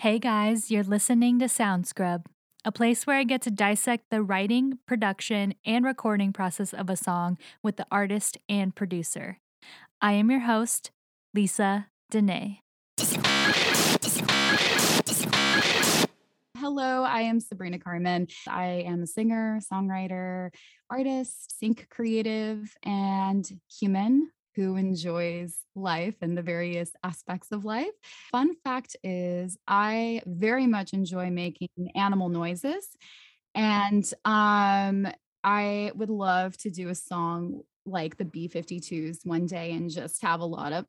Hey guys, you're listening to Sound Scrub, a place where I get to dissect the writing, production, and recording process of a song with the artist and producer. I am your host, Lisa Danae. Hello, I am Sabrina Carman. I am a singer, songwriter, artist, sync creative, and human who enjoys life and the various aspects of life. Fun fact is I very much enjoy making animal noises, and I would love to do a song like the B-52s one day and just have a lot of,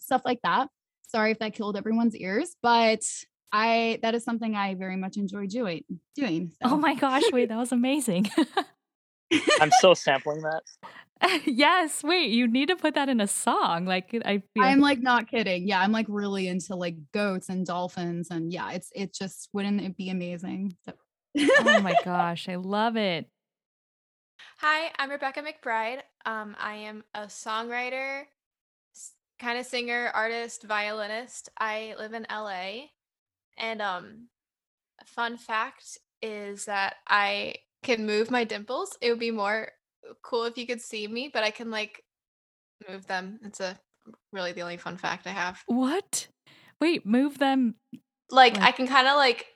stuff like that. Sorry if that killed everyone's ears, but that is something I very much enjoy doing. So. Oh my gosh, wait, that was amazing. I'm still sampling that. Yes, wait, you need to put that in a song. I'm like not kidding. Yeah, I'm like really into like goats and dolphins, and yeah, it just wouldn't it be amazing? So. Oh my gosh, I love it. Hi, I'm Rebecca McBride. I am a songwriter, kind of singer, artist, violinist. I live in LA, and a fun fact is that I can move my dimples. It would be more cool if you could see me, but I can like move them. It's really the only fun fact I have. What? Wait, move them? Like I can kind of like,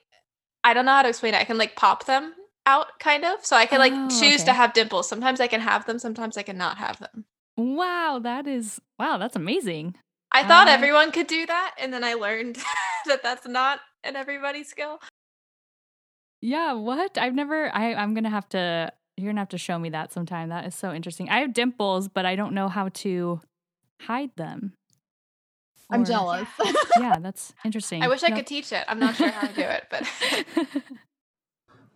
I don't know how to explain it. I can like pop them out kind of. So I can choose to have dimples. Sometimes I can have them. Sometimes I can not have them. Wow. That's amazing. I thought everyone could do that. And then I learned that that's not an everybody skill. Yeah, what? You're gonna have to show me that sometime. That is so interesting. I have dimples, but I don't know how to hide them. I'm jealous. Yeah, that's interesting. I wish I could teach it. I'm not sure how to do it, but.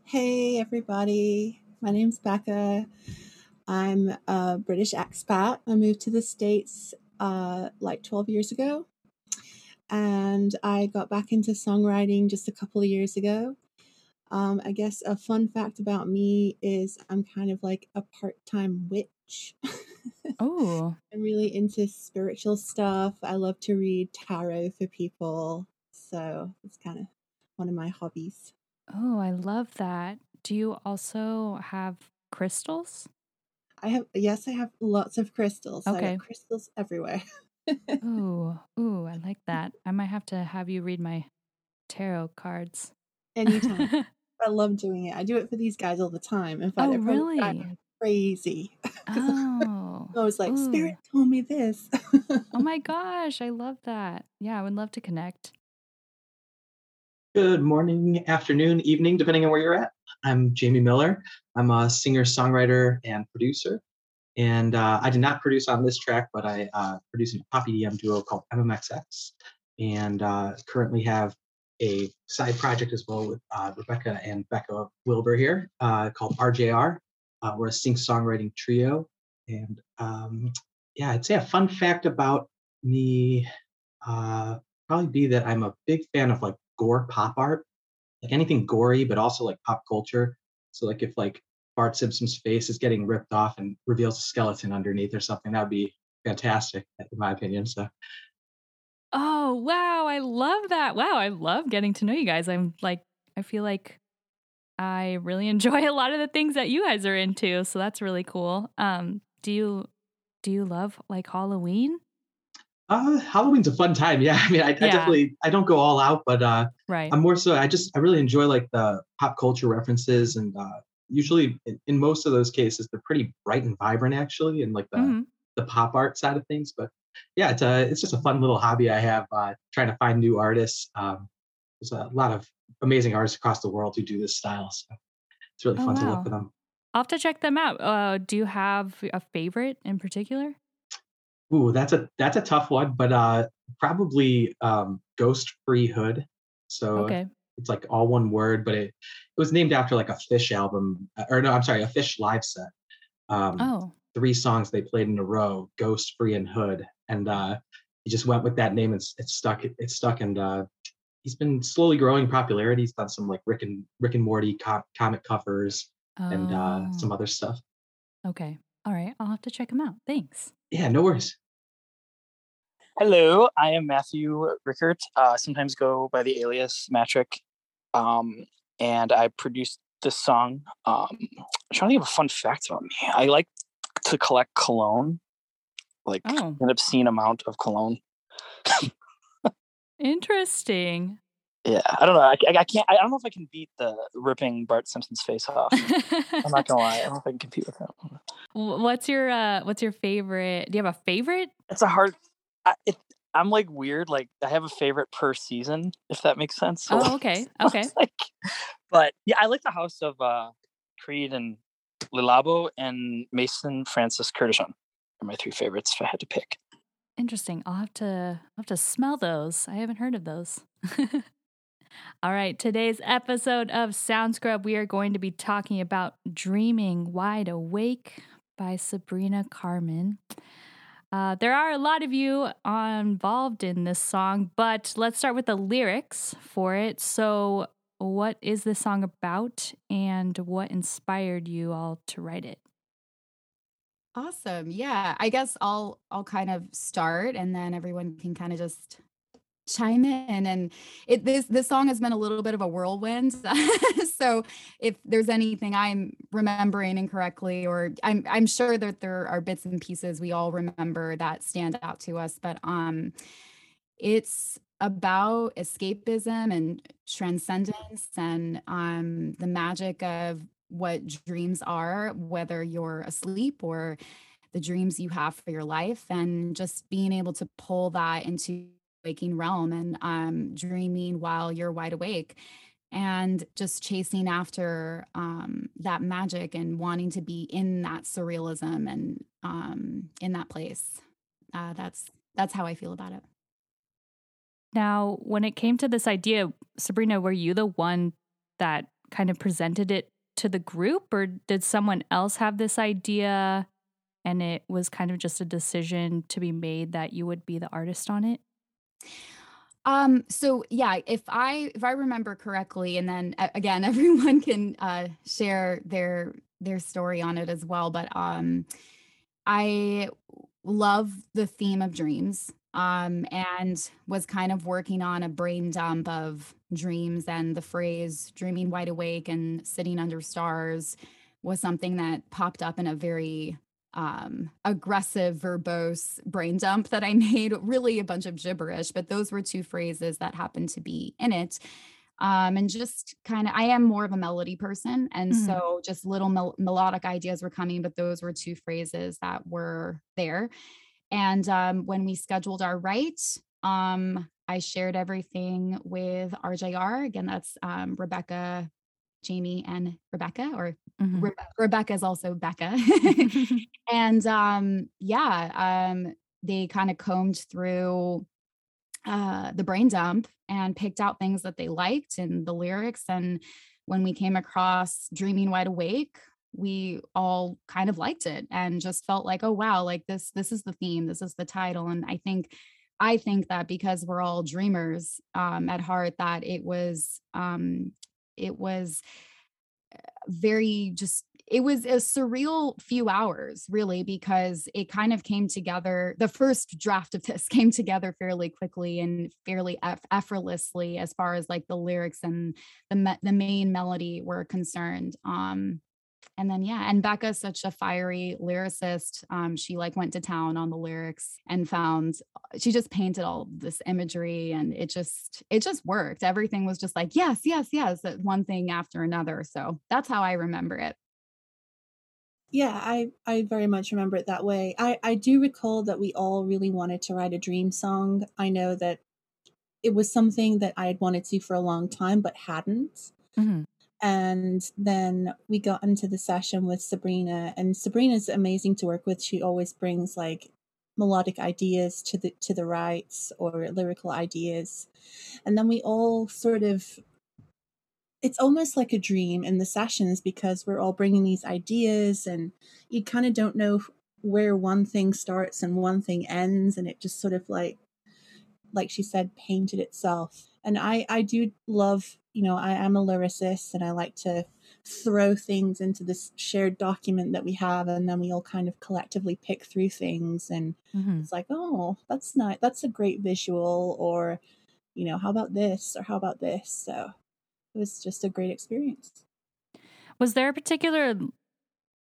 Hey, everybody. My name's Becca. I'm a British expat. I moved to the States 12 years ago. And I got back into songwriting just a couple of years ago. I guess a fun fact about me is I'm kind of like a part-time witch. Oh. I'm really into spiritual stuff. I love to read tarot for people. So it's kind of one of my hobbies. Oh, I love that. Do you also have crystals? Yes, I have lots of crystals. Okay. I have crystals everywhere. Ooh, I like that. I might have to have you read my tarot cards. Anytime. I love doing it. I do it for these guys all the time. In fact, I'm crazy. Oh. I was like, ooh. Spirit told me this. Oh my gosh, I love that. Yeah, I would love to connect. Good morning, afternoon, evening, depending on where you're at. I'm Jamie Miller. I'm a singer, songwriter, and producer. And I did not produce on this track, but I produced a pop EDM duo called MMXX. And currently have a side project as well with Rebecca and Becca Wilbur here called RJR. We're a sing-songwriting trio. And I'd say a fun fact about me probably be that I'm a big fan of like gore pop art, like anything gory, but also like pop culture. So like if like Bart Simpson's face is getting ripped off and reveals a skeleton underneath or something, that would be fantastic in my opinion, so. Oh, wow. I love that. Wow. I love getting to know you guys. I feel like I really enjoy a lot of the things that you guys are into. So that's really cool. Do you love like Halloween? Halloween's a fun time. Yeah. I mean, I don't go all out, but, right. I'm more so, I really enjoy like the pop culture references, and usually in most of those cases, they're pretty bright and vibrant actually. And like the pop art side of things, but yeah, it's just a fun little hobby I have, trying to find new artists. There's a lot of amazing artists across the world who do this style, so it's really fun to look for them. I'll have to check them out. Do you have a favorite in particular? Ooh, that's a tough one, but probably Ghost Free Hood. So it's like all one word, but it was named after like a Fish album, or no, I'm sorry, a Fish live set. Three songs they played in a row, Ghost, Free, and Hood. And he just went with that name, and it's stuck. And he's been slowly growing popularity. He's done some like Rick and Morty comic covers and some other stuff. Okay. All right. I'll have to check him out. Thanks. Yeah, no worries. Hello, I am Matthew Rickert. Sometimes go by the alias Matrick. And I produced this song. I'm trying to give a fun fact about me. I like to collect cologne, like an obscene amount of cologne. Interesting. Yeah, I don't know. I can't. I don't know if I can beat the ripping Bart Simpson's face off. I'm not gonna lie. I don't know if I can compete with him. What's your favorite? Do you have a favorite? It's a hard. I'm like weird. Like I have a favorite per season, if that makes sense. Oh, okay. But yeah, I like the house of Creed and Lilabo and Mason Francis-Kurdishon are my three favorites if I had to pick. Interesting. I'll have to smell those. I haven't heard of those. All right, today's episode of Sound Scrub, we are going to be talking about Dreaming Wide Awake by Sabrina Carman. There are a lot of you involved in this song, but let's start with the lyrics for it. So what is this song about and what inspired you all to write it? Awesome. Yeah, I guess I'll kind of start and then everyone can kind of just chime in. And this song has been a little bit of a whirlwind. So if there's anything I'm remembering incorrectly, or I'm sure that there are bits and pieces we all remember that stand out to us, but it's about escapism and transcendence and the magic of what dreams are, whether you're asleep or the dreams you have for your life, and just being able to pull that into waking realm and dreaming while you're wide awake and just chasing after that magic and wanting to be in that surrealism and in that place. That's how I feel about it. Now, when it came to this idea, Sabrina, were you the one that kind of presented it to the group, or did someone else have this idea and it was kind of just a decision to be made that you would be the artist on it? So yeah, if I remember correctly, and then again, everyone can share their story on it as well. But I love the theme of dreams, and was kind of working on a brain dump of dreams, and the phrase "dreaming wide awake" and "sitting under stars" was something that popped up in a very aggressive, verbose brain dump that I made, really a bunch of gibberish, but those were two phrases that happened to be in it. And just kind of, I am more of a melody person. And so just little melodic ideas were coming, but those were two phrases that were there. And when we scheduled our write, I shared everything with RJR. Again, that's Rebecca, Jamie and Rebecca, or Rebecca is also Becca. And they kind of combed through the brain dump and picked out things that they liked and the lyrics. And when we came across Dreaming Wide Awake, we all kind of liked it and just felt like, oh, wow, like this is the theme, this is the title. And I think that because we're all dreamers at heart, that it was very just, it was a surreal few hours really, because it kind of came together. The first draft of this came together fairly quickly and fairly effortlessly as far as like the lyrics and the main melody were concerned. And then, yeah. And Becca's such a fiery lyricist. She like went to town on the lyrics and she just painted all this imagery and it just worked. Everything was just like, yes, yes, yes. One thing after another. So that's how I remember it. Yeah, I very much remember it that way. I do recall that we all really wanted to write a dream song. I know that it was something that I had wanted to for a long time, but hadn't. Mm-hmm. And then we got into the session with Sabrina, and Sabrina's amazing to work with. She always brings like melodic ideas to the rights or lyrical ideas. And then we all sort of, it's almost like a dream in the sessions because we're all bringing these ideas and you kind of don't know where one thing starts and one thing ends. And it just sort of like she said, painted itself. And I do love, you know, I am a lyricist and I like to throw things into this shared document that we have, and then we all kind of collectively pick through things, and it's like, oh, that's nice, that's a great visual, or, you know, how about this, or how about this? So it was just a great experience. Was there a particular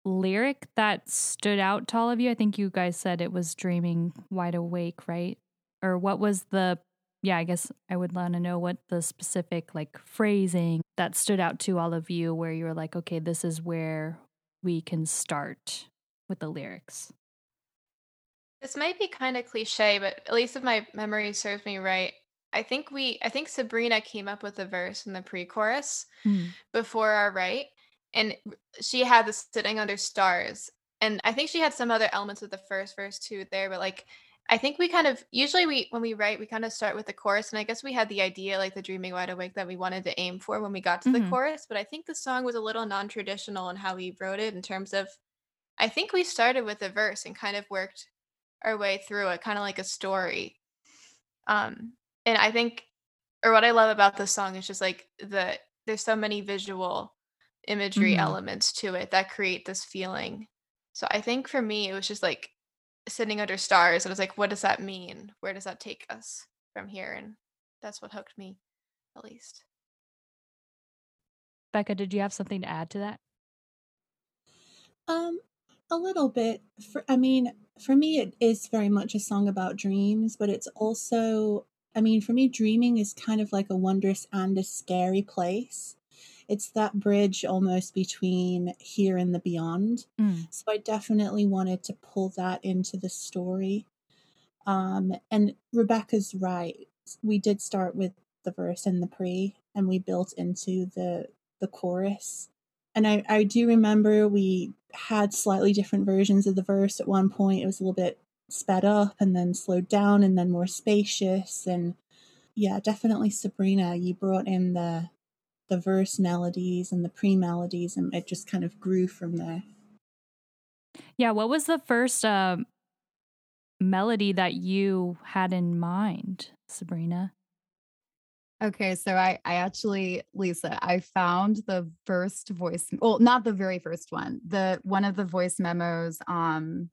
lyric that stood out to all of you? I think you guys said it was Dreaming Wide Awake, right? Or what was the, yeah, I guess I would want to know what the specific like phrasing that stood out to all of you where you were like, okay, this is where we can start with the lyrics. This might be kind of cliche, but at least if my memory serves me right, I think Sabrina came up with a verse in the pre-chorus before our right. And she had this Sitting Under Stars. And I think she had some other elements of the first verse too there, but like, I think we kind of, usually when we write, we kind of start with the chorus. And I guess we had the idea, like the Dreaming Wide Awake, that we wanted to aim for when we got to the chorus. But I think the song was a little non-traditional in how we wrote it in terms of, I think we started with a verse and kind of worked our way through it, kind of like a story. And I think, or what I love about this song is just like there's so many visual imagery elements to it that create this feeling. So I think for me, it was just like, Sitting Under Stars, and I was like, what does that mean? Where does that take us from here? And that's what hooked me, at least. Becca, did you have something to add to that? A little bit. For me, it is very much a song about dreams, but it's also, for me, dreaming is kind of like a wondrous and a scary place. It's that bridge almost between here and the beyond. So I definitely wanted to pull that into the story. And Rebecca's right. We did start with the verse and the pre, and we built into the chorus. And I do remember we had slightly different versions of the verse at one point. It was a little bit sped up and then slowed down and then more spacious. And yeah, definitely Sabrina, you brought in the verse melodies and the pre-melodies, and it just kind of grew from there. Yeah, what was the first melody that you had in mind, Sabrina? Okay, so I actually, Lisa, I found the first voice, well, not the very first one, one of the voice memos, so I'm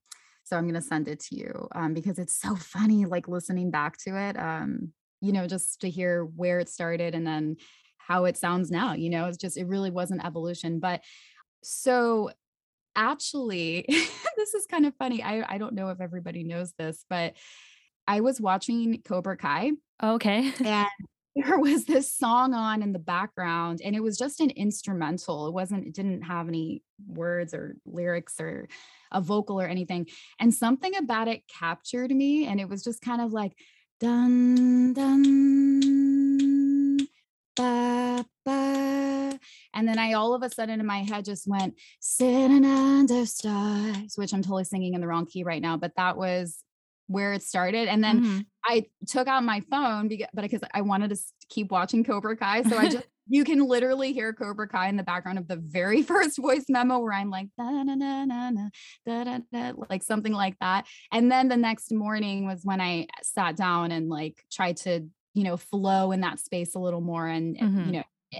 going to send it to you because it's so funny, like listening back to it, just to hear where it started and then how it sounds now, it's just, it really was an evolution. But so actually, this is kind of funny. I don't know if everybody knows this, but I was watching Cobra Kai. Okay. And there was this song on in the background, and it was just an instrumental. It didn't have any words or lyrics or a vocal or anything. And something about it captured me. And it was just kind of like, dun, dun, ba, ba. And then I all of a sudden in my head just went sitting under stars, which I'm totally singing in the wrong key right now, but that was where it started. And then I took out my phone because I wanted to keep watching Cobra Kai. So I just, you can literally hear Cobra Kai in the background of the very first voice memo where I'm like, da, da, da, da, da, da, da, like something like that. And then the next morning was when I sat down and like tried to flow in that space a little more and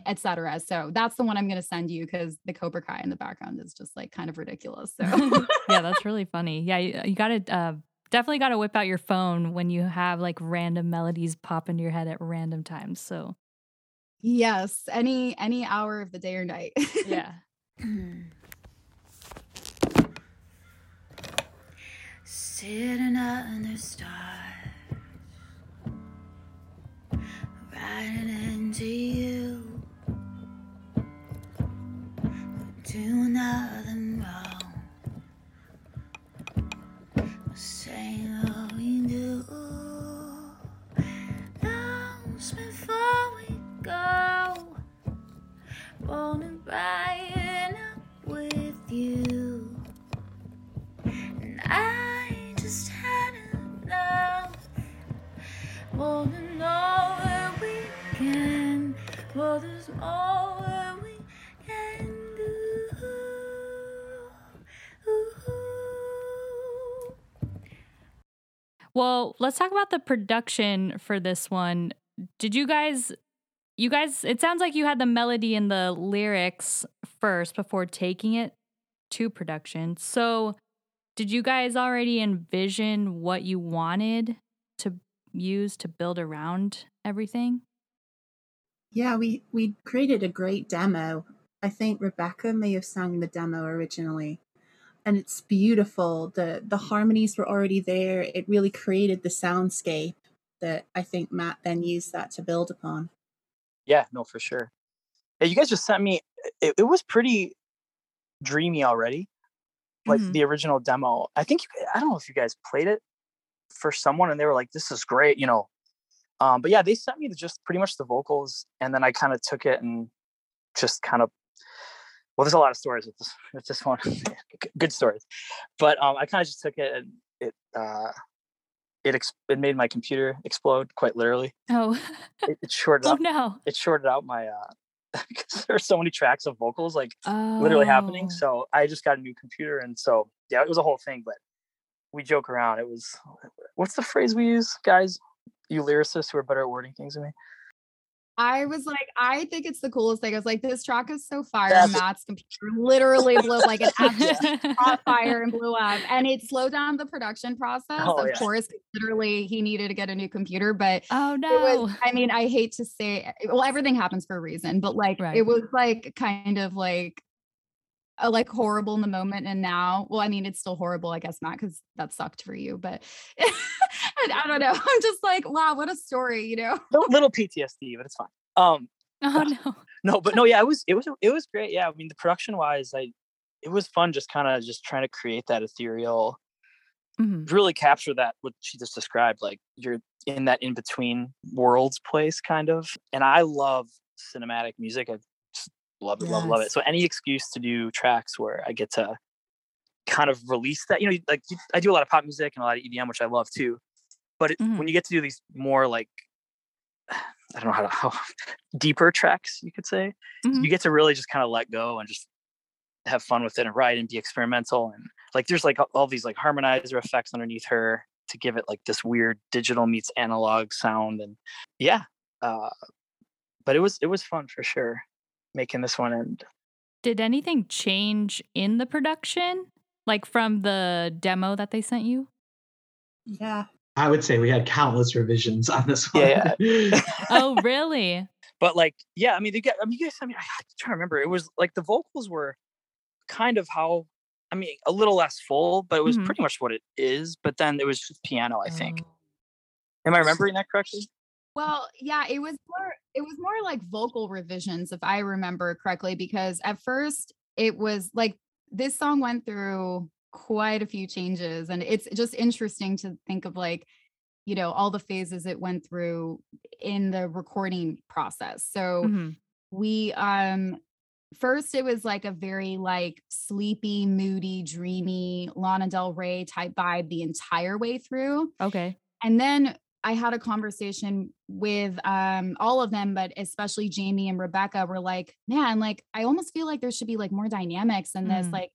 et cetera. So that's the one I'm going to send you because the Cobra Kai in the background is just like kind of ridiculous. So yeah, that's really funny. Yeah. You got to definitely got to whip out your phone when you have like random melodies pop into your head at random times. So yes, any hour of the day or night. Yeah. Sitting under stars. Riding into you, do nothing wrong. We're saying what we do longs before we go, rolling right up with you. And I just had enough, rolling all that we can, well, there's all that we can do. Ooh. Well, let's talk about the production for this one. Did you guys You guys, it sounds like you had the melody and the lyrics first before taking it to production. So did you guys already envision what you wanted to use to build around everything? Yeah, we created a great demo. I think Rebecca may have sung the demo originally. And it's beautiful. The harmonies were already there. It really created the soundscape that I think Matt then used that to build upon. Yeah, no, for sure. Hey, you guys just sent me, it was pretty dreamy already, like the original demo. I think, I don't know if you guys played it for someone and they were like, this is great, you know. But yeah, they sent me just pretty much the vocals, and then I kind of took it and just kind of, well, there's a lot of stories with this one, good stories. But I kind of just took it and it made my computer explode, quite literally. Oh, it shorted out. Oh no! It shorted out my because there are so many tracks of vocals literally happening. So I just got a new computer, and so yeah, it was a whole thing. But we joke around. It was, what's the phrase we use, guys? You lyricists who are better at wording things than me. I was like, I think it's the coolest thing. I was like, this track is so fire. That's Matt's computer literally blew like an absolute hot fire and blew up. And it slowed down the production process. Of course, literally he needed to get a new computer, but oh no. It was, I mean, I hate to say, well, everything happens for a reason, but like, It was like, kind of like, horrible in the moment. And now, well, I mean, it's still horrible, I guess, Matt, because that sucked for you, but I don't know. I'm just like, wow, what a story, you know? A little PTSD, but it's fine. Yeah, it was great. Yeah. I mean, the production wise, it was fun just kind of just trying to create that ethereal, really capture that, what she just described, like you're in that in-between worlds place kind of. And I love cinematic music. I just love it. So any excuse to do tracks where I get to kind of release that, you know, like I do a lot of pop music and a lot of EDM, which I love too. But when you get to do these more like, I don't know how deeper tracks, you could say, you get to really just kind of let go and just have fun with it and write and be experimental. And like, there's like all these like harmonizer effects underneath her to give it like this weird digital meets analog sound. And yeah. But it was fun for sure making this one. And did anything change in the production? Like from the demo that they sent you? Yeah. I would say we had countless revisions on this one. Yeah. Oh, really? But like, yeah, I mean, I try to remember. It was like the vocals were kind of how, I mean, a little less full, but it was pretty much what it is. But then it was just piano, I think. Am I remembering that correctly? Well, yeah, it was more like vocal revisions, if I remember correctly, because at first it was like this song went through quite a few changes, and it's just interesting to think of like, you know, all the phases it went through in the recording process. So we first it was like a very like sleepy, moody, dreamy Lana Del Rey type vibe the entire way through. Okay. And then I had a conversation with all of them, but especially Jamie and Rebecca were like, man, like I almost feel like there should be like more dynamics in this. Like,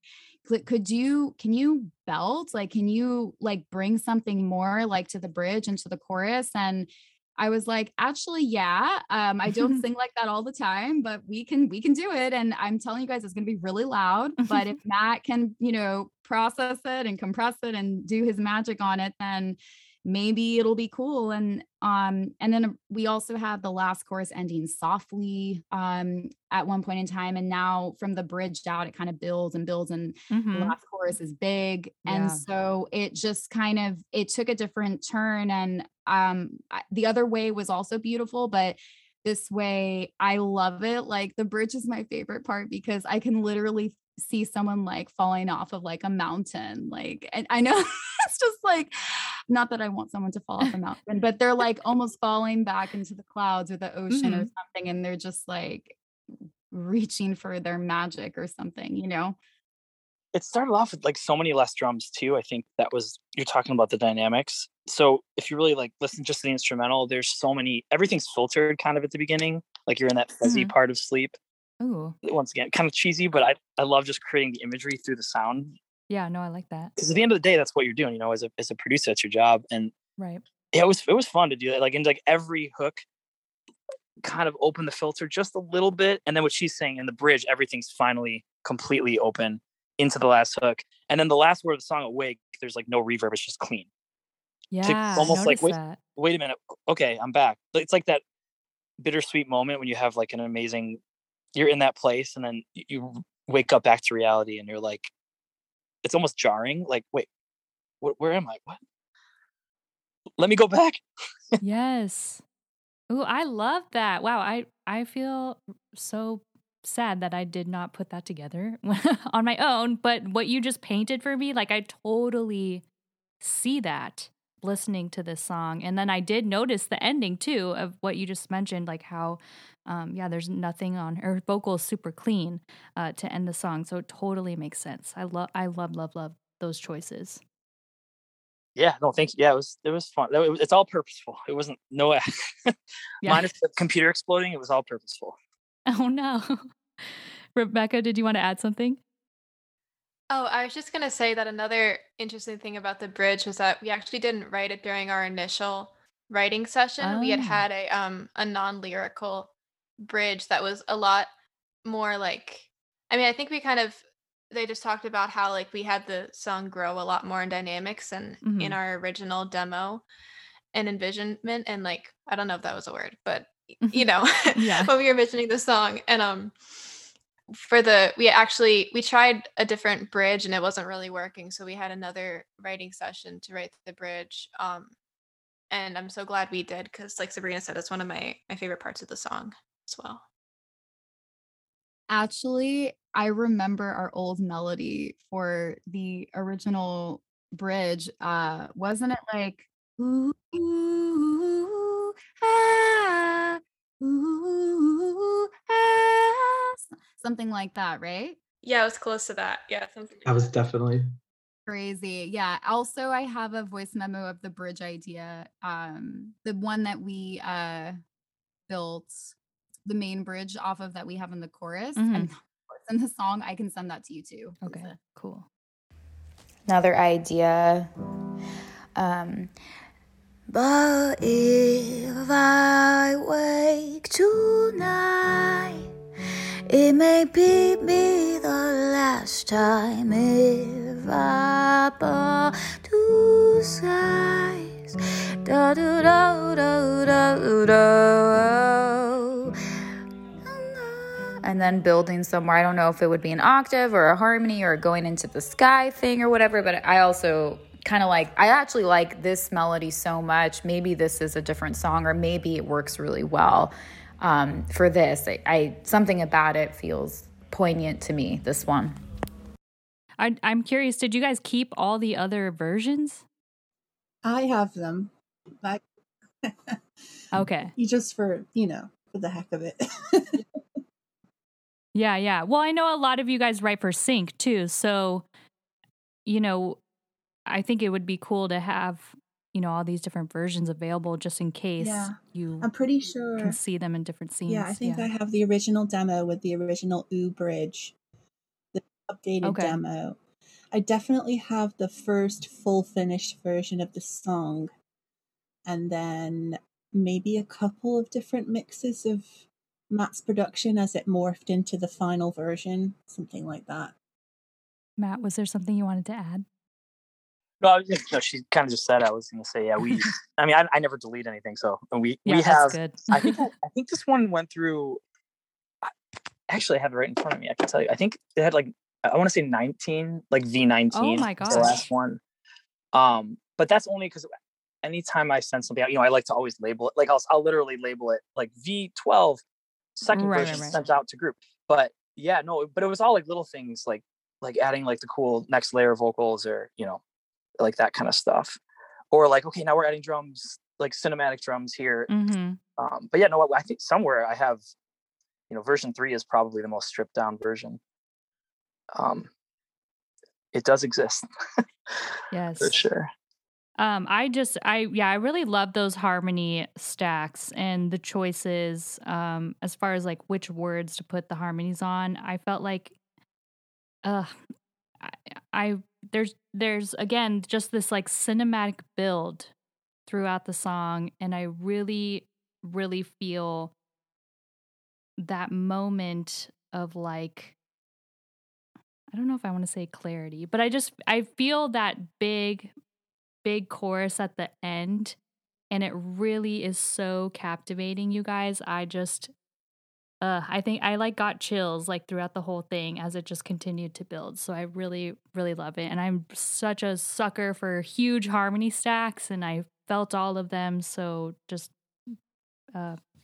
can you belt? Like, can you like bring something more like to the bridge and to the chorus? And I was like, actually, yeah. I don't sing like that all the time, but we can do it. And I'm telling you guys, it's going to be really loud, but if Matt can, you know, process it and compress it and do his magic on it, then maybe it'll be cool. And then we also had the last chorus ending softly at one point in time. And now from the bridge out, it kind of builds and builds, and the last chorus is big. Yeah. And so it just kind of, it took a different turn. And the other way was also beautiful, but this way I love it. Like the bridge is my favorite part because I can literally see someone like falling off of like a mountain, like, and I know it's just like, not that I want someone to fall off a mountain, but they're like almost falling back into the clouds or the ocean or something, and they're just like reaching for their magic or something, you know. It started off with like so many less drums too. I think that was, you're talking about the dynamics. So if you really like listen just to the instrumental, there's so many, everything's filtered kind of at the beginning, like you're in that fuzzy part of sleep. Ooh. Once again, kind of cheesy, but I love just creating the imagery through the sound. Yeah, no, I like that. Because at the end of the day, that's what you're doing, you know, as a producer, that's your job. And yeah, it was fun to do that. Like, and like every hook kind of open the filter just a little bit. And then what she's saying in the bridge, everything's finally completely open into the last hook. And then the last word of the song, Awake, there's like no reverb. It's just clean. Yeah. It's almost like, wait a minute. Okay, I'm back. It's like that bittersweet moment when you have like an amazing, you're in that place and then you wake up back to reality and you're like, it's almost jarring. Like, wait, where am I? What? Let me go back. Yes. Ooh, I love that. Wow. I feel so sad that I did not put that together on my own, but what you just painted for me, like I totally see that listening to this song. And then I did notice the ending too of what you just mentioned, like how, there's nothing on her vocals, super clean to end the song. So it totally makes sense. I love those choices. Yeah, no, thank you. Yeah, it was fun. It's all purposeful. It wasn't no way. Yeah. Minus the computer exploding, it was all purposeful. Oh no. Rebecca, did you want to add something? Oh, I was just going to say that another interesting thing about the bridge was that we actually didn't write it during our initial writing session. Oh. We had a non-lyrical bridge that was a lot more like, I mean, I think we kind of, they just talked about how like we had the song grow a lot more in dynamics and in our original demo and envisionment. And like, I don't know if that was a word, but you know, yeah. When we were envisioning the song and, we tried a different bridge and it wasn't really working. So we had another writing session to write the bridge. And I'm so glad we did. Cause like Sabrina said, it's one of my favorite parts of the song as well. Actually, I remember our old melody for the original bridge. Wasn't it like, ooh, ooh, ah, ooh, ah, something like that, right? Yeah, it was close to that. Yeah, something. That was definitely crazy. Yeah. Also, I have a voice memo of the bridge idea. The one that we built, the main bridge off of that we have in the chorus. Mm-hmm. And in the song, I can send that to you too. Okay, cool. Another idea. But if I wake tonight, it may be the last time. If I bore two sides, da da da da da da. And then building somewhere. I don't know if it would be an octave or a harmony or going into the sky thing or whatever, but I also I actually like this melody so much. Maybe this is a different song or maybe it works really well for this. I something about it feels poignant to me, this one. I'm curious, did you guys keep all the other versions? I have them. Okay. Just for, for the heck of it. Yeah. Well, I know a lot of you guys write for sync too. So, I think it would be cool to have, all these different versions available just in case I'm pretty sure can see them in different scenes. Yeah, I think I have the original demo with the original Ooh Bridge, the updated demo. I definitely have the first full finished version of the song. And then maybe a couple of different mixes of Matt's production as it morphed into the final version, something like that. Matt, was there something you wanted to add? No, she kind of just said. I was going to say, I never delete anything, so we have. That's good. I think this one went through. I have it right in front of me. I can tell you. I think it had I want to say 19, like V19. Oh my gosh, the last one. But that's only because anytime I send something out, I like to always label it. Like I'll literally label it like V12. Second version sent out to group, but it was all like little things like adding like the cool next layer of vocals or like that kind of stuff, or like okay now we're adding drums, like cinematic drums here. Mm-hmm. I think somewhere I have version 3 is probably the most stripped down version. It does exist. Yes, for sure. I really love those harmony stacks and the choices as far as like which words to put the harmonies on. I felt like, there's again, just this like cinematic build throughout the song. And I really, really feel that moment of like, I don't know if I want to say clarity, but I feel that big chorus at the end, and it really is so captivating, you guys. I think I like got chills like throughout the whole thing as it just continued to build. So I really, really love it. And I'm such a sucker for huge harmony stacks, and I felt all of them. So just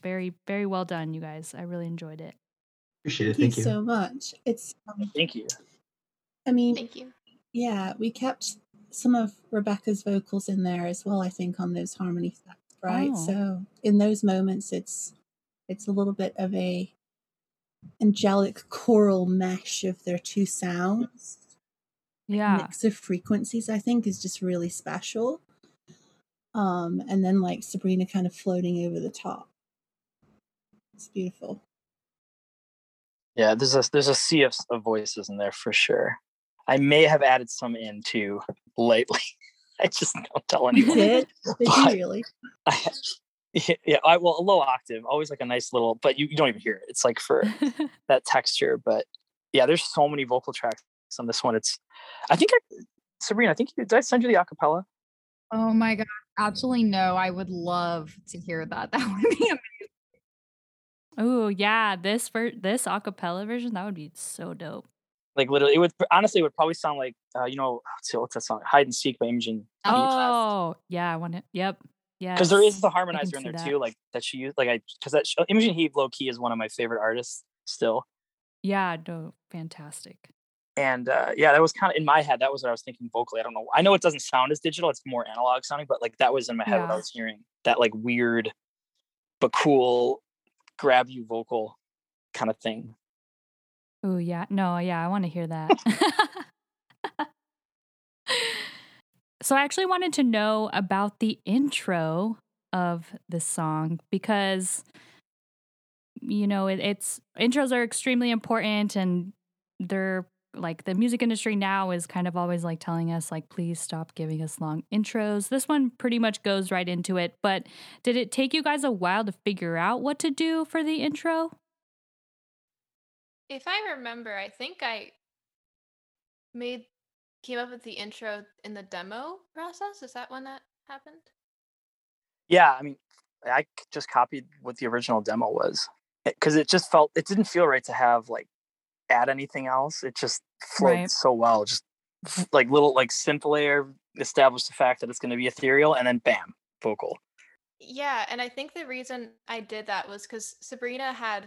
very, very well done, you guys. I really enjoyed it. Appreciate it. Thank you so much. It's thank you. I mean, thank you. Yeah, we kept some of Rebecca's vocals in there as well, I think, on those harmony stacks, right? Oh. So in those moments, it's a little bit of a angelic choral mesh of their two sounds. Yeah. A mix of frequencies, I think, is just really special. And then like Sabrina kind of floating over the top. It's beautiful. Yeah, there's a sea of voices in there for sure. I may have added some in too lately. I just don't tell anyone. Did you really? Well, a low octave, always like a nice little, but you don't even hear it. It's like for that texture. But yeah, there's so many vocal tracks on this one. Sabrina, I think did I send you the acapella? Oh my God. Absolutely no. I would love to hear that. That would be amazing. Oh yeah. This acapella version, that would be so dope. Like literally, it would probably sound like, what's that song? Hide and Seek by Imogen. Oh yeah. I want it. Yep. Yeah, because there is the harmonizer in there too, like that she used. Like Imogen Heap, low key, is one of my favorite artists still. Yeah, no, fantastic. And that was kind of in my head. That was what I was thinking vocally. I don't know. I know it doesn't sound as digital; it's more analog sounding. But like that was in my head what I was hearing. That like weird, but cool, grab you vocal kind of thing. Oh yeah, no, yeah, I want to hear that. So I actually wanted to know about the intro of this song because, you know, intros are extremely important, and they're like the music industry now is kind of always like telling us like, please stop giving us long intros. This one pretty much goes right into it. But did it take you guys a while to figure out what to do for the intro? If I remember, I think I came up with the intro in the demo process. Is that when that happened? Yeah, I mean, I just copied what the original demo was because it didn't feel right to have like add anything else. It just flowed so well, just like little like synth layer established the fact that it's going to be ethereal, and then bam, vocal. Yeah, and I think the reason I did that was because Sabrina had,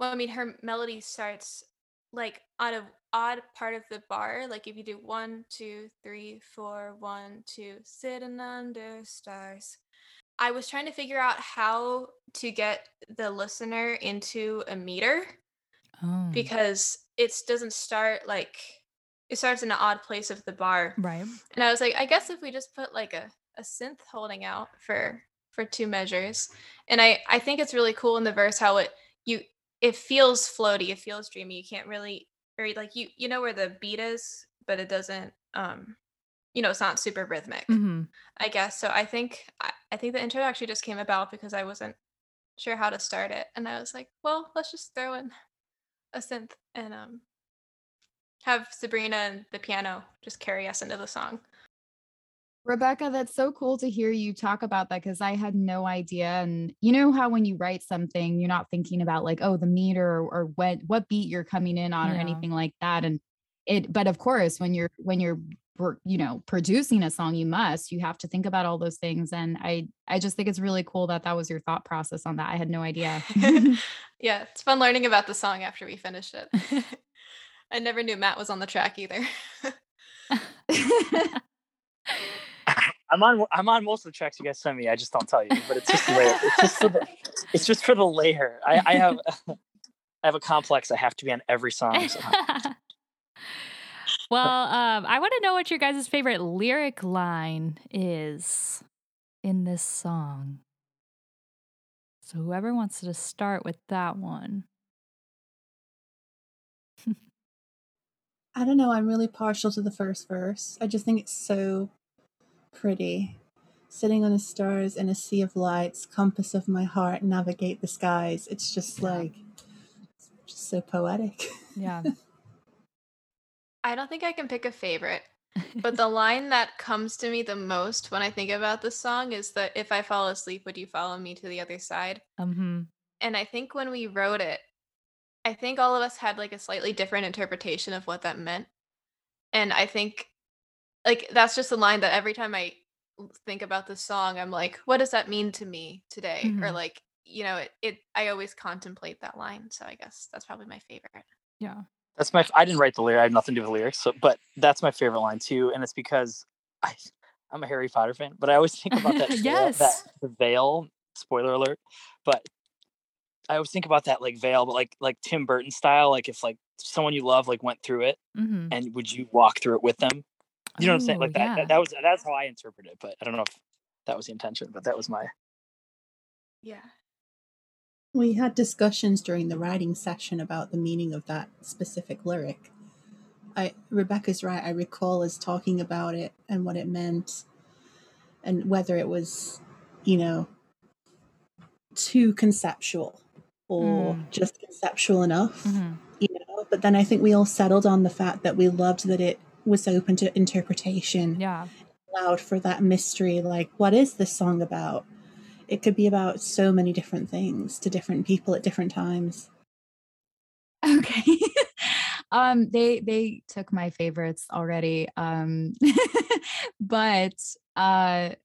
her melody starts like on a odd part of the bar, like if you do 1, 2, 3, 4, 1, 2 sitting under stars. I was trying to figure out how to get the listener into a meter because it doesn't start like it starts in an odd place of the bar, right? And I was like, I guess if we just put like a synth holding out for two measures, and I think it's really cool in the verse how it feels floaty, it feels dreamy. You can't really very like you know where the beat is, but it doesn't it's not super rhythmic. Mm-hmm. I guess so. I think the intro actually just came about because I wasn't sure how to start it, and I was like, well, let's just throw in a synth and have Sabrina and the piano just carry us into the song. Rebecca, that's so cool to hear you talk about that because I had no idea. And you know how when you write something, you're not thinking about like, oh, the meter or what beat you're coming in on or anything like that. And but of course, when you're producing a song, you have to think about all those things. And I just think it's really cool that was your thought process on that. I had no idea. Yeah, it's fun learning about the song after we finished it. I never knew Matt was on the track either. I'm on most of the tracks you guys send me. I just don't tell you, but it's just layer. It's just for the layer. I have a complex. I have to be on every song. So. Well, I want to know what your guys' favorite lyric line is in this song. So whoever wants to start with that one. I don't know. I'm really partial to the first verse. I just think it's so pretty. Sitting on the stars in a sea of lights, compass of my heart, navigate the skies. It's just like so poetic. Yeah. I don't think I can pick a favorite, but the line that comes to me the most when I think about this song is that if I fall asleep, would you follow me to the other side? Mm-hmm. And I think when we wrote it, I think all of us had like a slightly different interpretation of what that meant. And I think like that's just a line that every time I think about the song, I'm like, what does that mean to me today? Mm-hmm. Or like, you know, I always contemplate that line. So I guess that's probably my favorite. Yeah. That's my, I didn't write the lyric. I have nothing to do with the lyrics, so, but that's my favorite line too. And it's because I'm a Harry Potter fan, but I always think about that, yes. that veil, spoiler alert, but I always think about that like veil, but like Tim Burton style, like if like someone you love, like went through it mm-hmm. and would you walk through it with them? You know what I'm saying? Like that, yeah. that's how I interpret it, but I don't know if that was the intention, but that was my. Yeah. We had discussions during the writing session about the meaning of that specific lyric. Rebecca's right. I recall us talking about it and what it meant and whether it was, you know, too conceptual or just conceptual enough, mm-hmm. you know, but then I think we all settled on the fact that we loved that it was open to interpretation. Yeah. Allowed for that mystery. Like, what is this song about? It could be about so many different things to different people at different times. Okay. They took my favorites already. But gosh, I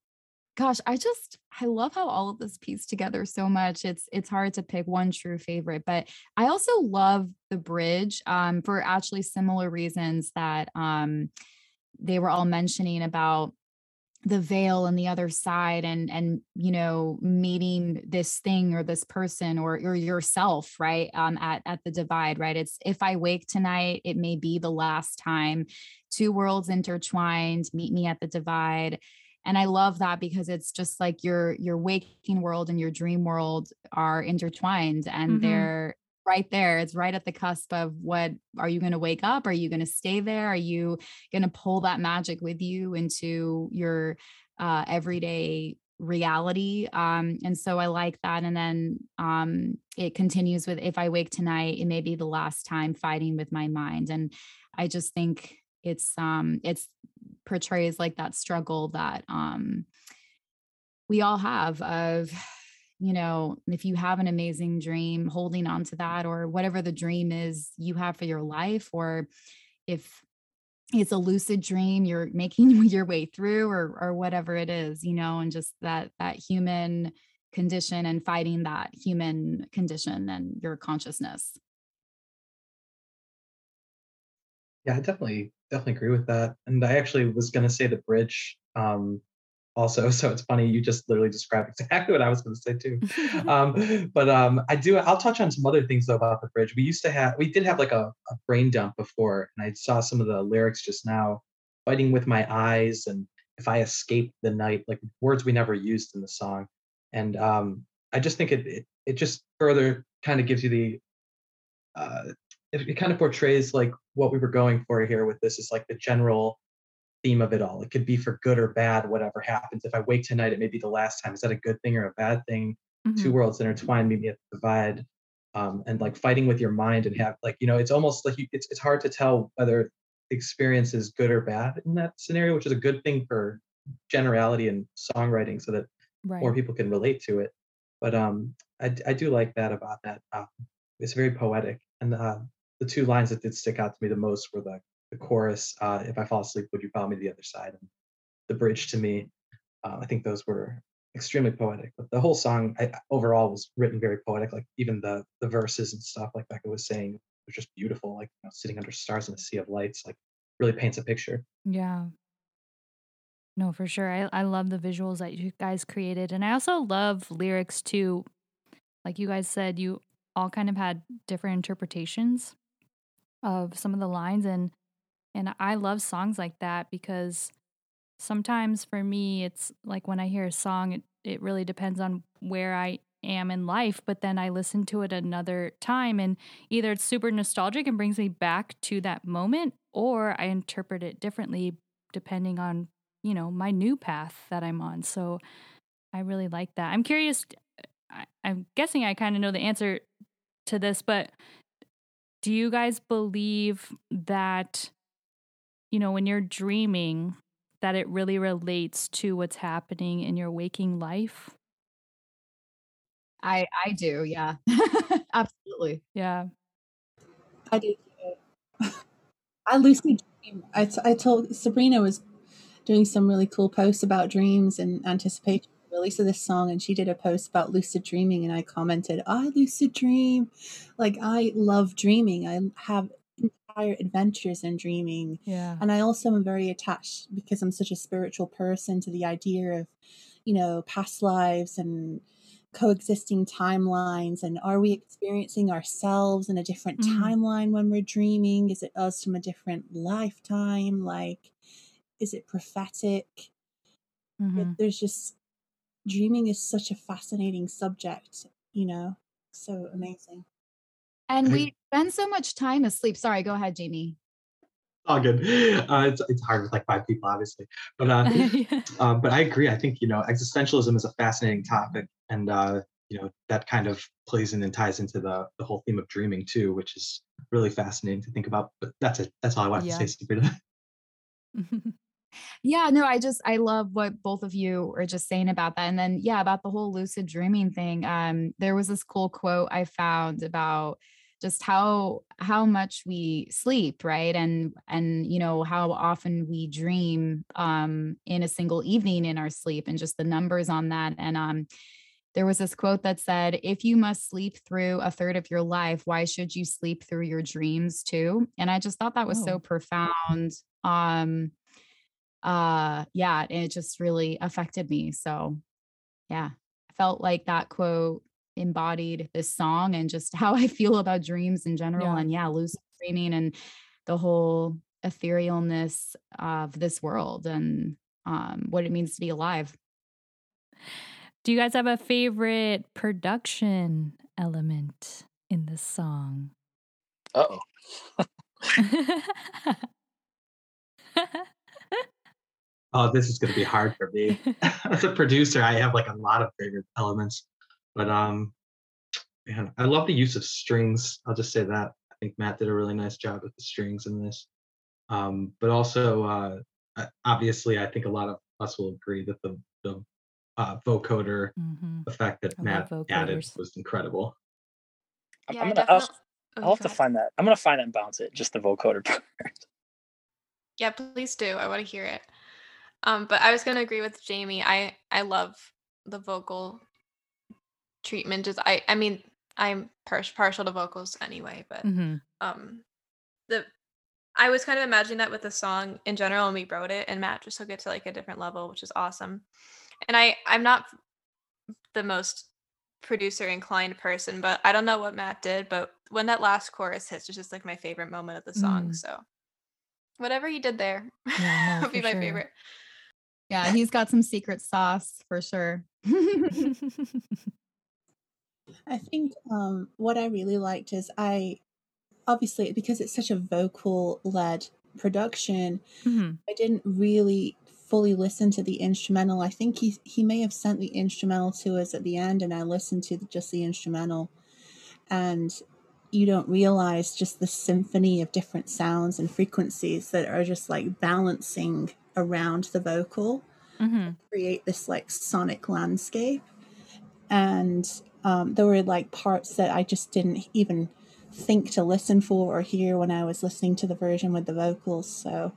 love how all of this pieced together so much. It's hard to pick one true favorite, but I also love the bridge for actually similar reasons that they were all mentioning about the veil and the other side and, you know, meeting this thing or this person or yourself, right. At the divide, right. It's if I wake tonight, it may be the last time. Two worlds intertwined, meet me at the divide. And I love that because it's just like your waking world and your dream world are intertwined and mm-hmm. they're right there. It's right at the cusp of what are you going to wake up? Are you going to stay there? Are you going to pull that magic with you into your everyday reality? And so I like that. And then it continues with, if I wake tonight, it may be the last time fighting with my mind. And I just think it's portrays like that struggle that we all have of, you know, if you have an amazing dream, holding on to that or whatever the dream is you have for your life, or if it's a lucid dream, you're making your way through or whatever it is, you know, and just that human condition and fighting that human condition and your consciousness. Yeah, I definitely agree with that. And I actually was going to say the bridge, also, so it's funny, you just literally described exactly what I was going to say too. I'll touch on some other things though about the bridge. We did have like a brain dump before, and I saw some of the lyrics just now, fighting with my eyes and if I escape the night, like words we never used in the song. And I just think it just further kind of gives you the, it kind of portrays like what we were going for here with this is like the general theme of it all. It could be for good or bad, whatever happens. If I wake tonight, it may be the last time. Is that a good thing or a bad thing? Mm-hmm. Two worlds intertwined, maybe at the divide, and like fighting with your mind and have like, you know, it's almost like it's hard to tell whether experience is good or bad in that scenario, which is a good thing for generality and songwriting so that right. more people can relate to it. But I do like that about that. It's very poetic. And the two lines that did stick out to me the most were the chorus, if I fall asleep, would you follow me to the other side? And the bridge to me, I think those were extremely poetic. But the whole song overall was written very poetic, like even the verses and stuff, like Becca was saying, it was just beautiful, like, you know, sitting under stars in a sea of lights, like really paints a picture. Yeah. No, for sure. I love the visuals that you guys created. And I also love lyrics too. Like you guys said, you all kind of had different interpretations of some of the lines. And I love songs like that because sometimes for me, it's like when I hear a song, it really depends on where I am in life, but then I listen to it another time and either it's super nostalgic and brings me back to that moment, or I interpret it differently depending on, you know, my new path that I'm on. So I really like that. I'm curious, I'm guessing I kind of know the answer to this, but do you guys believe that, you know, when you're dreaming, that it really relates to what's happening in your waking life? I do, yeah. Absolutely. Yeah. I do. I lucid dream. I told Sabrina was doing some really cool posts about dreams and anticipation of the release of this song, and she did a post about lucid dreaming, and I commented, I lucid dream. Like, I love dreaming. I have entire adventures in dreaming. Yeah. And I also am very attached, because I'm such a spiritual person, to the idea of, you know, past lives and coexisting timelines, and are we experiencing ourselves in a different timeline when we're dreaming? Is it us from a different lifetime? Like, is it prophetic? There's just, dreaming is such a fascinating subject, you know, so amazing. And we spend so much time asleep. Sorry, go ahead, Jamie. All good. It's hard with like five people, obviously, but yeah. But I agree. I think, you know, existentialism is a fascinating topic, and you know, that kind of plays in and ties into the whole theme of dreaming too, which is really fascinating to think about. But that's it. That's all I wanted to say, Sabrina. Yeah. No, I love what both of you were just saying about that, and then about the whole lucid dreaming thing. There was this cool quote I found about just how much we sleep, right? And you know, how often we dream in a single evening in our sleep, and just the numbers on that. And there was this quote that said, if you must sleep through a third of your life, why should you sleep through your dreams too? And I just thought that was so profound. Yeah, it just really affected me. So yeah, I felt like that quote embodied this song and just how I feel about dreams in general. Yeah. And lucid dreaming and the whole etherealness of this world, and what it means to be alive. Do you guys have a favorite production element in this song? Uh-oh. Oh, this is going to be hard for me. As a producer, I have like a lot of favorite elements. But man, I love the use of strings. I'll just say that. I think Matt did a really nice job with the strings in this. But also, obviously, I think a lot of us will agree that the vocoder, the fact that Matt added was incredible. Yeah, I'll have to find that. I'm going to find it and bounce it, just the vocoder part. Yeah, please do. I want to hear it. But I was going to agree with Jamie. I love the vocal treatment. Just I mean, I'm partial to vocals anyway, but I was kind of imagining that with the song in general, and we wrote it, and Matt just took it to like a different level, which is awesome. And I'm not the most producer inclined person, but I don't know what Matt did, but when that last chorus hits, it's just like my favorite moment of the song. So whatever he did there would be my favorite. Yeah, he's got some secret sauce for sure. I think what I really liked is obviously, because it's such a vocal-led production, I didn't really fully listen to the instrumental. I think he may have sent the instrumental to us at the end, and I listened to just the instrumental. And you don't realize just the symphony of different sounds and frequencies that are just like balancing around the vocal, create this like sonic landscape. And there were like parts that I just didn't even think to listen for or hear when I was listening to the version with the vocals. So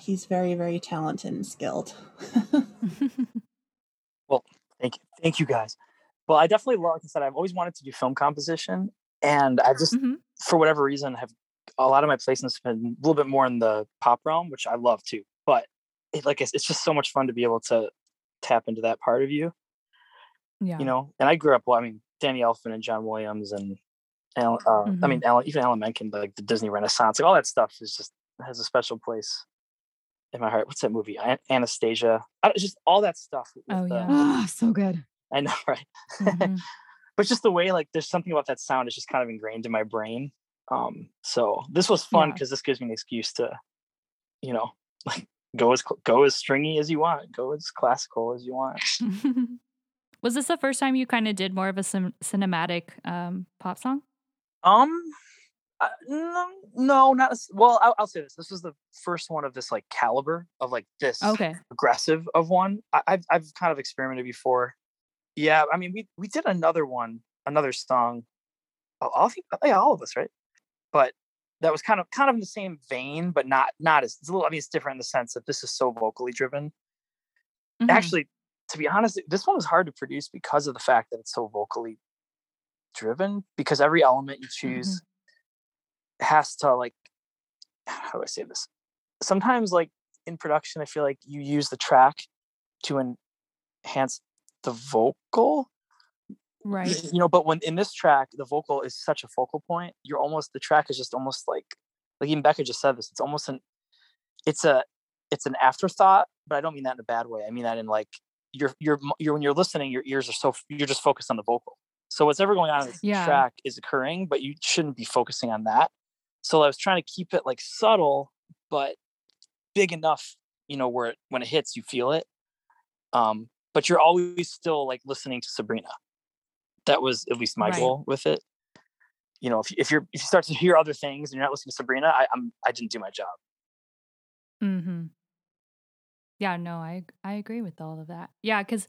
he's very, very talented and skilled. Well, thank you guys. Well, I definitely, like I said, I've always wanted to do film composition, and I just, for whatever reason, have a lot of my placements have been a little bit more in the pop realm, which I love too. But it's just so much fun to be able to tap into that part of you. Yeah. You know, and I grew up, Danny Elfman and John Williams and even Alan Menken, like the Disney Renaissance, like all that stuff has a special place in my heart. What's that movie? Anastasia. Just all that stuff. So good. I know, right? But just the way, like, there's something about that sound is just kind of ingrained in my brain. So this was fun because this gives me an excuse to, you know, like go as stringy as you want, go as classical as you want. Was this the first time you kind of did more of a cinematic pop song? No, not as, well. I'll say this: this was the first one of this like caliber of like this aggressive of one. I've kind of experimented before. Yeah, I mean, we did another one, another song. I think all of us, right? But that was kind of in the same vein, but not as. It's a little. I mean, it's different in the sense that this is so vocally driven. Mm-hmm. Actually, to be honest, this one was hard to produce because of the fact that it's so vocally driven. Because every element you choose. Mm-hmm. has to, like, how do I say this? Sometimes, like, in production, I feel like you use the track to enhance the vocal, right? You know, but when in this track, the vocal is such a focal point. You're almost, the track is just almost like even Becca just said this. It's almost it's an afterthought, but I don't mean that in a bad way. I mean that in like you're when you're listening, your ears are so you're just focused on the vocal. So what's ever going on in this track is occurring, but you shouldn't be focusing on that. So I was trying to keep it like subtle, but big enough, you know, where when it hits, you feel it. But you're always still like listening to Sabrina. That was at least my goal with it. You know, if you start to hear other things and you're not listening to Sabrina, I didn't do my job. Mm-hmm. Yeah, no, I agree with all of that. Yeah, because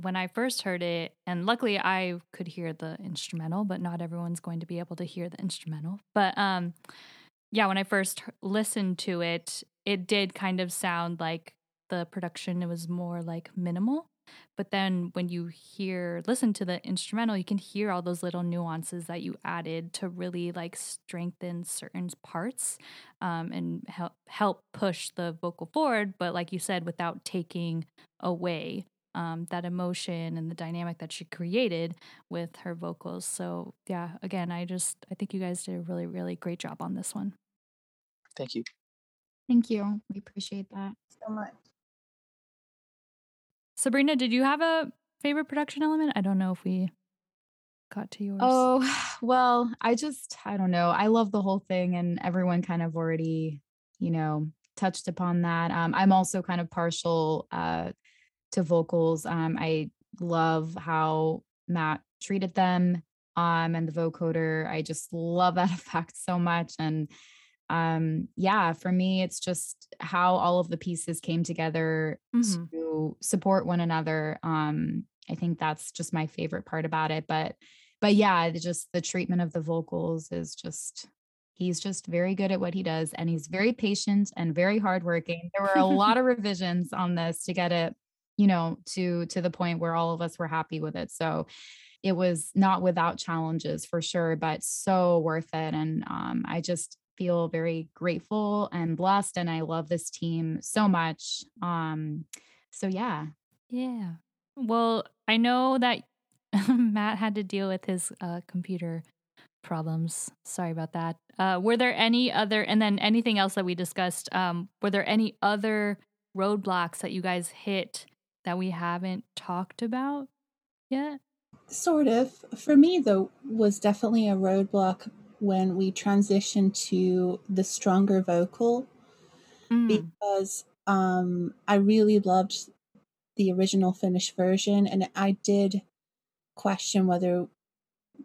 when I first heard it, and luckily I could hear the instrumental, but not everyone's going to be able to hear the instrumental. But when I first listened to it, it did kind of sound like the production, it was more like minimal. But then when you listen to the instrumental, you can hear all those little nuances that you added to really like strengthen certain parts and help push the vocal forward. But like you said, without taking away that emotion and the dynamic that she created with her vocals. So yeah, again, I think you guys did a really, really great job on this one. Thank you. Thank you. We appreciate that so much. Sabrina, did you have a favorite production element? I don't know if we got to yours. Oh, well, I don't know. I love the whole thing and everyone kind of already, you know, touched upon that. I'm also kind of partial, to vocals. I love how Matt treated them and the vocoder. I just love that effect so much. And for me, it's just how all of the pieces came together to support one another. I think that's just my favorite part about it. But yeah, just the treatment of the vocals is just, he's just very good at what he does. And he's very patient and very hardworking. There were a lot of revisions on this to get it, you know, to the point where all of us were happy with it. So it was not without challenges for sure, but so worth it. And I just feel very grateful and blessed. And I love this team so much. So yeah. Yeah. Well, I know that Matt had to deal with his computer problems. Sorry about that. Were there any other, and then anything else that we discussed, were there any other roadblocks that you guys hit that we haven't talked about yet? Sort of. For me, though, was definitely a roadblock when we transitioned to the stronger vocal because I really loved the original Finnish version, and I did question whether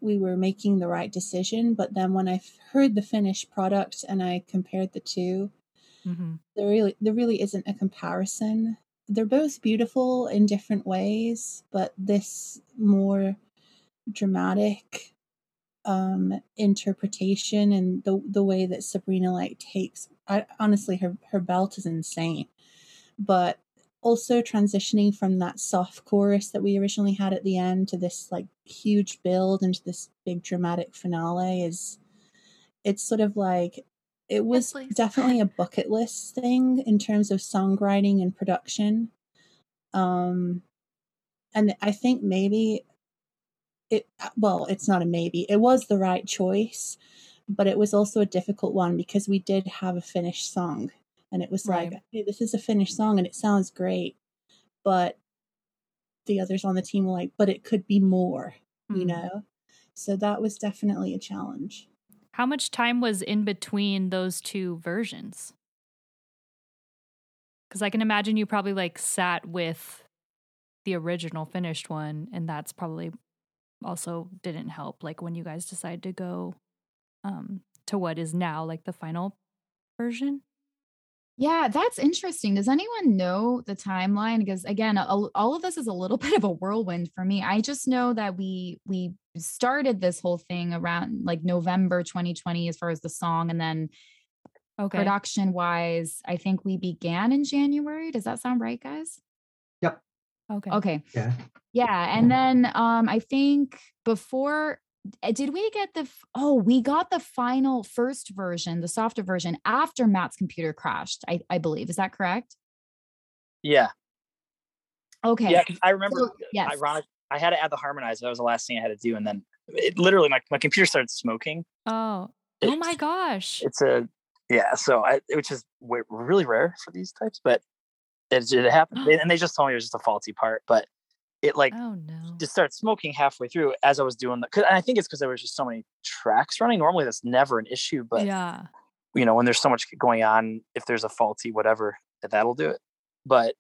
we were making the right decision. But then when I heard the finished product and I compared the two, there really isn't a comparison. They're both beautiful in different ways, but this more dramatic interpretation and the way that Sabrina like takes, honestly, her belt is insane. But also transitioning from that soft chorus that we originally had at the end to this like huge build into this big dramatic finale it's sort of like, it was definitely a bucket list thing in terms of songwriting and production. And I think maybe it's not a maybe. It was the right choice, but it was also a difficult one because we did have a finished song. And it was like, hey, this is a finished song and it sounds great. But the others on the team were like, but it could be more, you know? So that was definitely a challenge. How much time was in between those two versions? Because I can imagine you probably like sat with the original finished one, and that's probably also didn't help. Like when you guys decided to go to what is now like the final version. Yeah, that's interesting. Does anyone know the timeline? Because again, all of this is a little bit of a whirlwind for me. I just know that we started this whole thing around like November 2020 as far as the song, and then production wise, I think we began in January. Does that sound right, guys? Yep. Okay. Yeah. And then I think before, did we get we got the final first version, the softer version, after Matt's computer crashed, I believe. Is that correct? Yeah. Okay. Yeah, I remember, ironic, I had to add the harmonizer. That was the last thing I had to do. And then it literally, my computer started smoking. Oh my gosh. Which is really rare for these types, but it happened. And they just told me it was just a faulty part, but it just started smoking halfway through as I was doing that. And I think it's because there was just so many tracks running. Normally that's never an issue, but you know, when there's so much going on, if there's a faulty whatever, that'll do it. But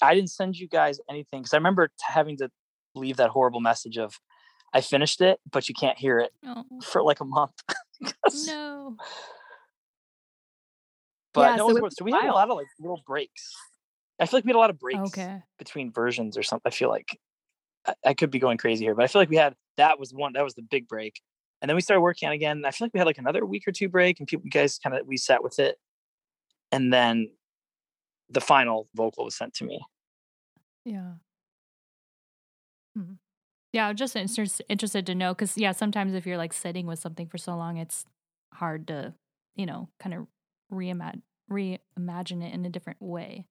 I didn't send you guys anything because I remember having to leave that horrible message of, I finished it, but you can't hear it for like a month. No. But so we had a lot of like little breaks. I feel like we had a lot of breaks between versions or something. I feel like I could be going crazy here, but I feel like we had, that was the big break. And then we started working on again. I feel like we had like another week or two break, and we sat with it. And then the final vocal was sent to me. Yeah. Hmm. Yeah. I'm just interested to know. Cause sometimes if you're like sitting with something for so long, it's hard to, kind of reimagine it in a different way.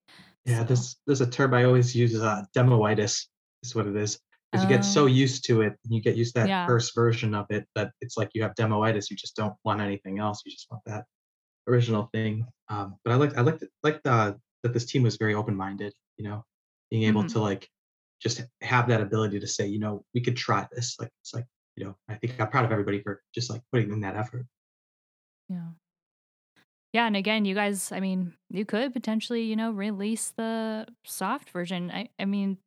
Yeah, so. There's a term I always use, demoitis is what it is. Because you get so used to it, and you get used to that first version of it, that it's like you have demoitis. You just don't want anything else. You just want that original thing. But I liked that this team was very open-minded. Being able to like just have that ability to say, we could try this. Like it's like I think I'm proud of everybody for just like putting in that effort. Yeah. Yeah, and again, you guys, I mean, you could potentially, release the soft version. I mean,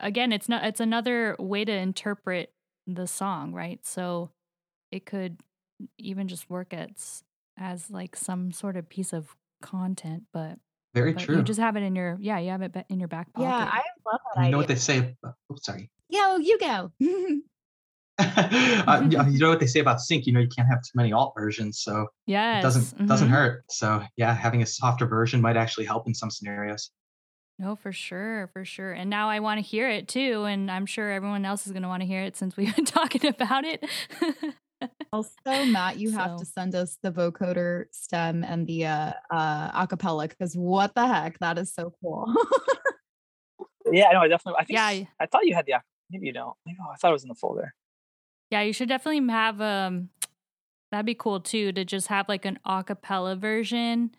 again, it's another way to interpret the song, right? So it could even just work as like some sort of piece of content, but true. You just have it in your you have it in your back pocket. Yeah, I love that idea. You know what they say? Oh, sorry. Yo, you go. You know what they say about sync, you can't have too many alt versions, so it doesn't hurt. So having a softer version might actually help in some scenarios. No, for sure. And now I want to hear it too, and I'm sure everyone else is going to want to hear it since we've been talking about it. Also, Matt, you have to send us the vocoder stem and the acapella, because what the heck, that is so cool. I definitely, I think I thought you had the, maybe you don't. I thought it was in the folder. Yeah, you should definitely have, that'd be cool too, to just have like an a cappella version,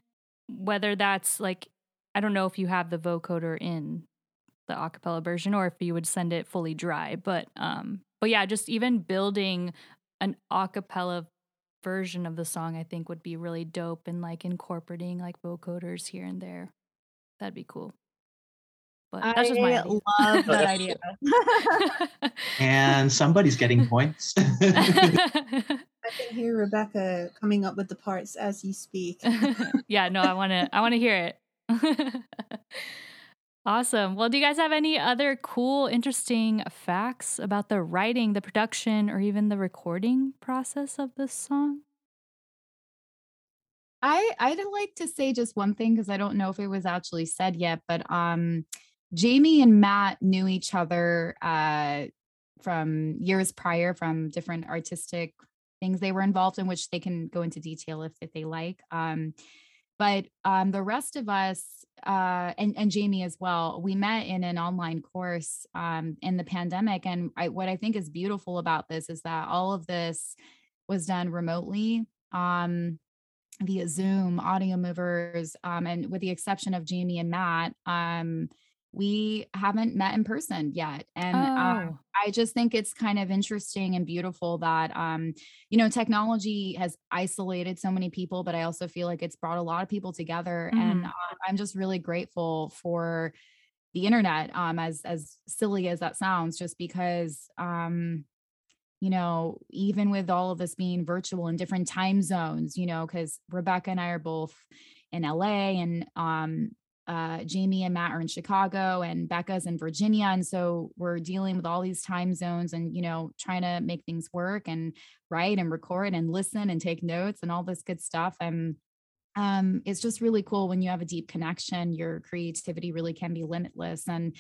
whether that's like, I don't know if you have the vocoder in the a cappella version or if you would send it fully dry, but yeah, just even building an a cappella version of the song, I think would be really dope, and like incorporating like vocoders here and there. That'd be cool. But that's just my idea. I love that idea. And somebody's getting points. I can hear Rebecca coming up with the parts as you speak. I want to hear it. Awesome. Well, do you guys have any other cool, interesting facts about the writing, the production, or even the recording process of this song? I'd like to say just one thing, because I don't know if it was actually said yet, but Jamie and Matt knew each other from years prior, from different artistic things they were involved in, which they can go into detail if they like. But the rest of us and Jamie as well, we met in an online course in the pandemic. And what I think is beautiful about this is that all of this was done remotely via Zoom, Audio Movers, and with the exception of Jamie and Matt, we haven't met in person yet. And I just think it's kind of interesting and beautiful that, technology has isolated so many people, but I also feel like it's brought a lot of people together. Mm-hmm. And I'm just really grateful for the internet, as silly as that sounds, just because you know, even with all of us being virtual in different time zones, you know, because Rebecca and I are both in LA, and Jamie and Matt are in Chicago, and Becca's in Virginia. And so we're dealing with all these time zones and, you know, trying to make things work and write and record and listen and take notes and all this good stuff. And it's just really cool when you have a deep connection, your creativity really can be limitless. And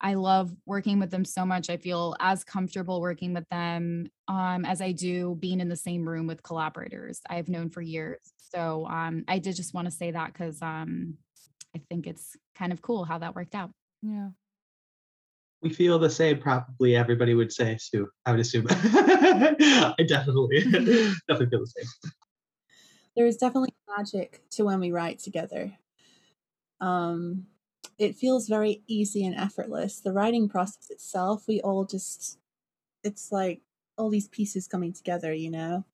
I love working with them so much. I feel as comfortable working with them as I do being in the same room with collaborators I've known for years. So I did just want to say that because I think it's kind of cool how that worked out. Yeah. We feel the same, probably everybody would say, Sue. I would assume. I definitely feel the same. There is definitely magic to when we write together. It feels very easy and effortless. The writing process itself, we all just, it's like all these pieces coming together, you know?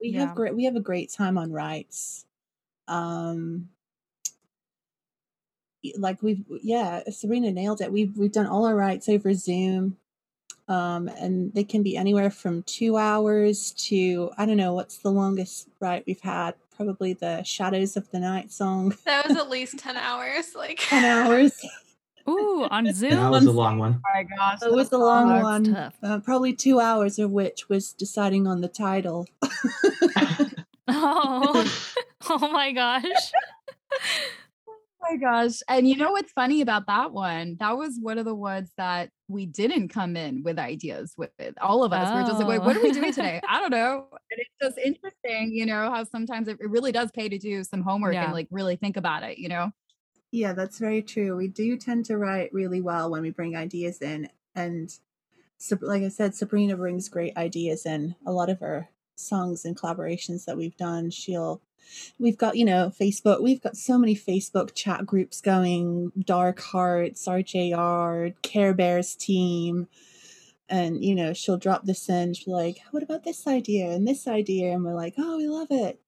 We have a great time on writes. Sabrina nailed it. We've done all our writes over Zoom. And they can be anywhere from 2 hours to, I don't know, what's the longest write we've had? Probably the Shadows of the Night song. That was at least 10 hours. Like 10 hours. Ooh, on Zoom. That was a long one. Oh my gosh. It was a long one. Probably 2 hours of which was deciding on the title. Oh my gosh. Oh my gosh. And you know what's funny about that one? That was one of the ones that we didn't come in with ideas with. All of us were just like, wait, what are we doing today? I don't know. And it's just interesting, you know, how sometimes it really does pay to do some homework and like really think about it, you know? Yeah, that's very true. We do tend to write really well when we bring ideas in. And so, like I said, Sabrina brings great ideas in. A lot of her songs and collaborations that we've done, we've got, you know, Facebook, we've got so many Facebook chat groups going, Dark Hearts, RJR, Care Bears team. And, you know, she'll drop this in, she'll be like, what about this idea? And we're like, oh, we love it.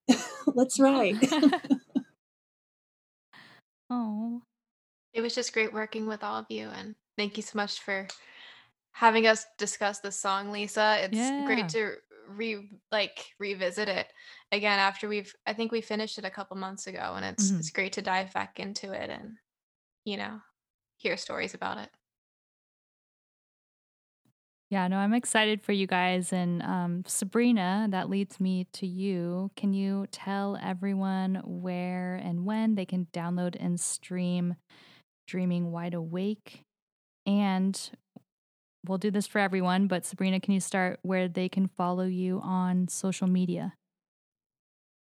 Let's write. Oh, it was just great working with all of you. And thank you so much for having us discuss this song, Lisa. It's great to revisit it again after I think we finished it a couple months ago, and it's great to dive back into it and, you know, hear stories about it. Yeah, no, I'm excited for you guys. And Sabrina, that leads me to you. Can you tell everyone where and when they can download and stream Dreaming Wide Awake? And we'll do this for everyone, but Sabrina, can you start where they can follow you on social media?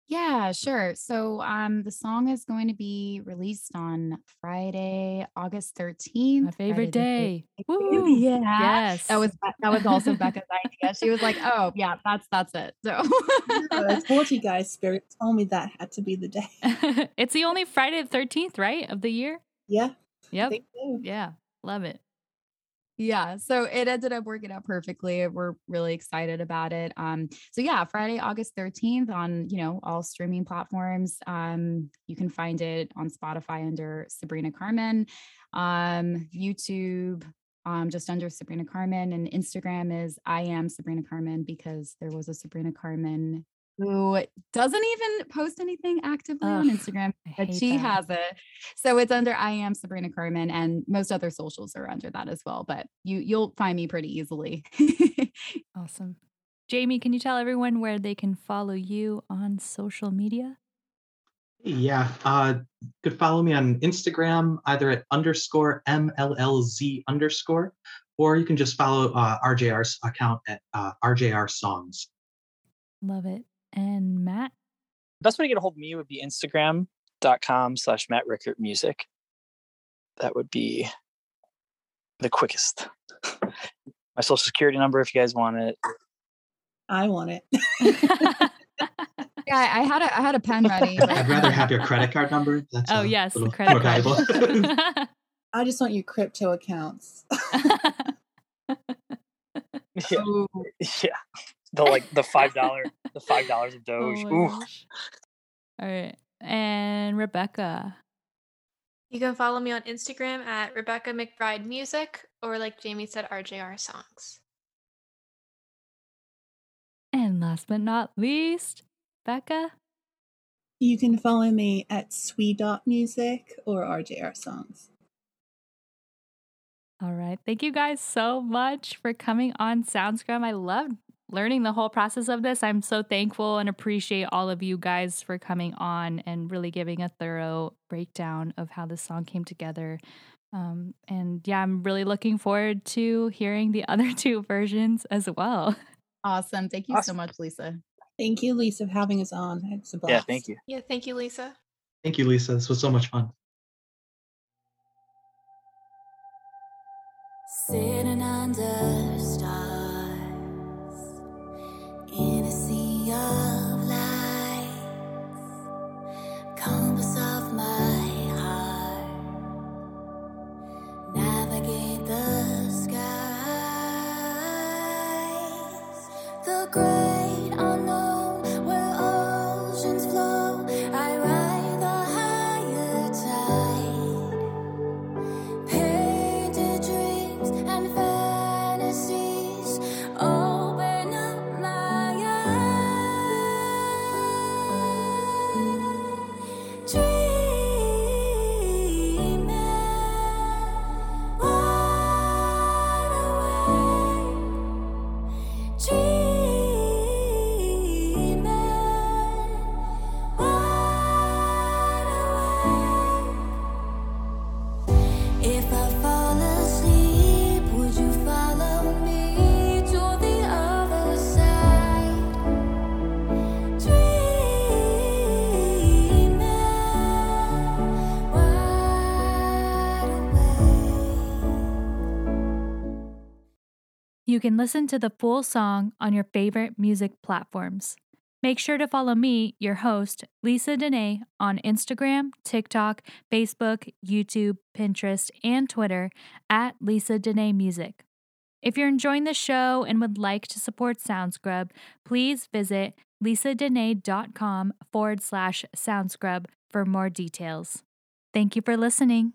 Yeah, sure. So the song is going to be released on Friday, August 13th. My favorite day. Woo! Yeah. Yes. That was also Becca's idea. She was like, oh yeah, that's it. So I told you guys, Spirit told me that had to be the day. It's the only Friday the 13th, right? Of the year? Yeah. Yep. Yeah. Love it. Yeah. So it ended up working out perfectly. We're really excited about it. Friday, August 13th on, you know, all streaming platforms. You can find it on Spotify under Sabrina Carman, YouTube, just under Sabrina Carman, and Instagram is I am Sabrina Carman, because there was a Sabrina Carman who doesn't even post anything actively on Instagram, but she has it. So it's under I am Sabrina Carman, and most other socials are under that as well. But you'll find me pretty easily. Awesome. Jamie, can you tell everyone where they can follow you on social media? Yeah. You could follow me on Instagram, either at _MLLZ_, or you can just follow RJR's account at RJR Songs. Love it. And Matt? The best way to get a hold of me would be Instagram.com/Matt Rickert Music. That would be the quickest. My social security number, if you guys want it. I want it. Yeah, I had a pen ready. But... I'd rather have your credit card number. That's yes, the credit card. I just want your crypto accounts. Yeah. The $5 of Doge. Oh, ooh. All right. And Rebecca. You can follow me on Instagram at Rebecca McBride Music, or like Jamie said, RJR Songs. last but not least, Becca? You can follow me at swe.music or RJR Songs. All right. Thank you guys so much for coming on Sound Scrum. I loved learning the whole process of this. I'm so thankful and appreciate all of you guys for coming on and really giving a thorough breakdown of how this song came together. And yeah, I'm really looking forward to hearing the other two versions as well. Awesome. Thank you so much, Lisa. Thank you, Lisa, for having us on. It's a blast. Yeah, thank you. Yeah, thank you, Lisa. Thank you, Lisa. This was so much fun. Sitting under stars in a sea of lights, compass of my heart, navigate the skies, the great unknown where oceans flow. I ride the higher tide, painted dreams and fantasies, open up my eyes, dreaming wide awake, If I fall asleep, would you follow me to the other side? Dreaming wide awake. You can listen to the full song on your favorite music platforms. Make sure to follow me, your host, Lisa Danae, on Instagram, TikTok, Facebook, YouTube, Pinterest, and Twitter at Lisa Danae Music. If you're enjoying the show and would like to support Sound Scrub, please visit lisadanae.com/Sound Scrub for more details. Thank you for listening.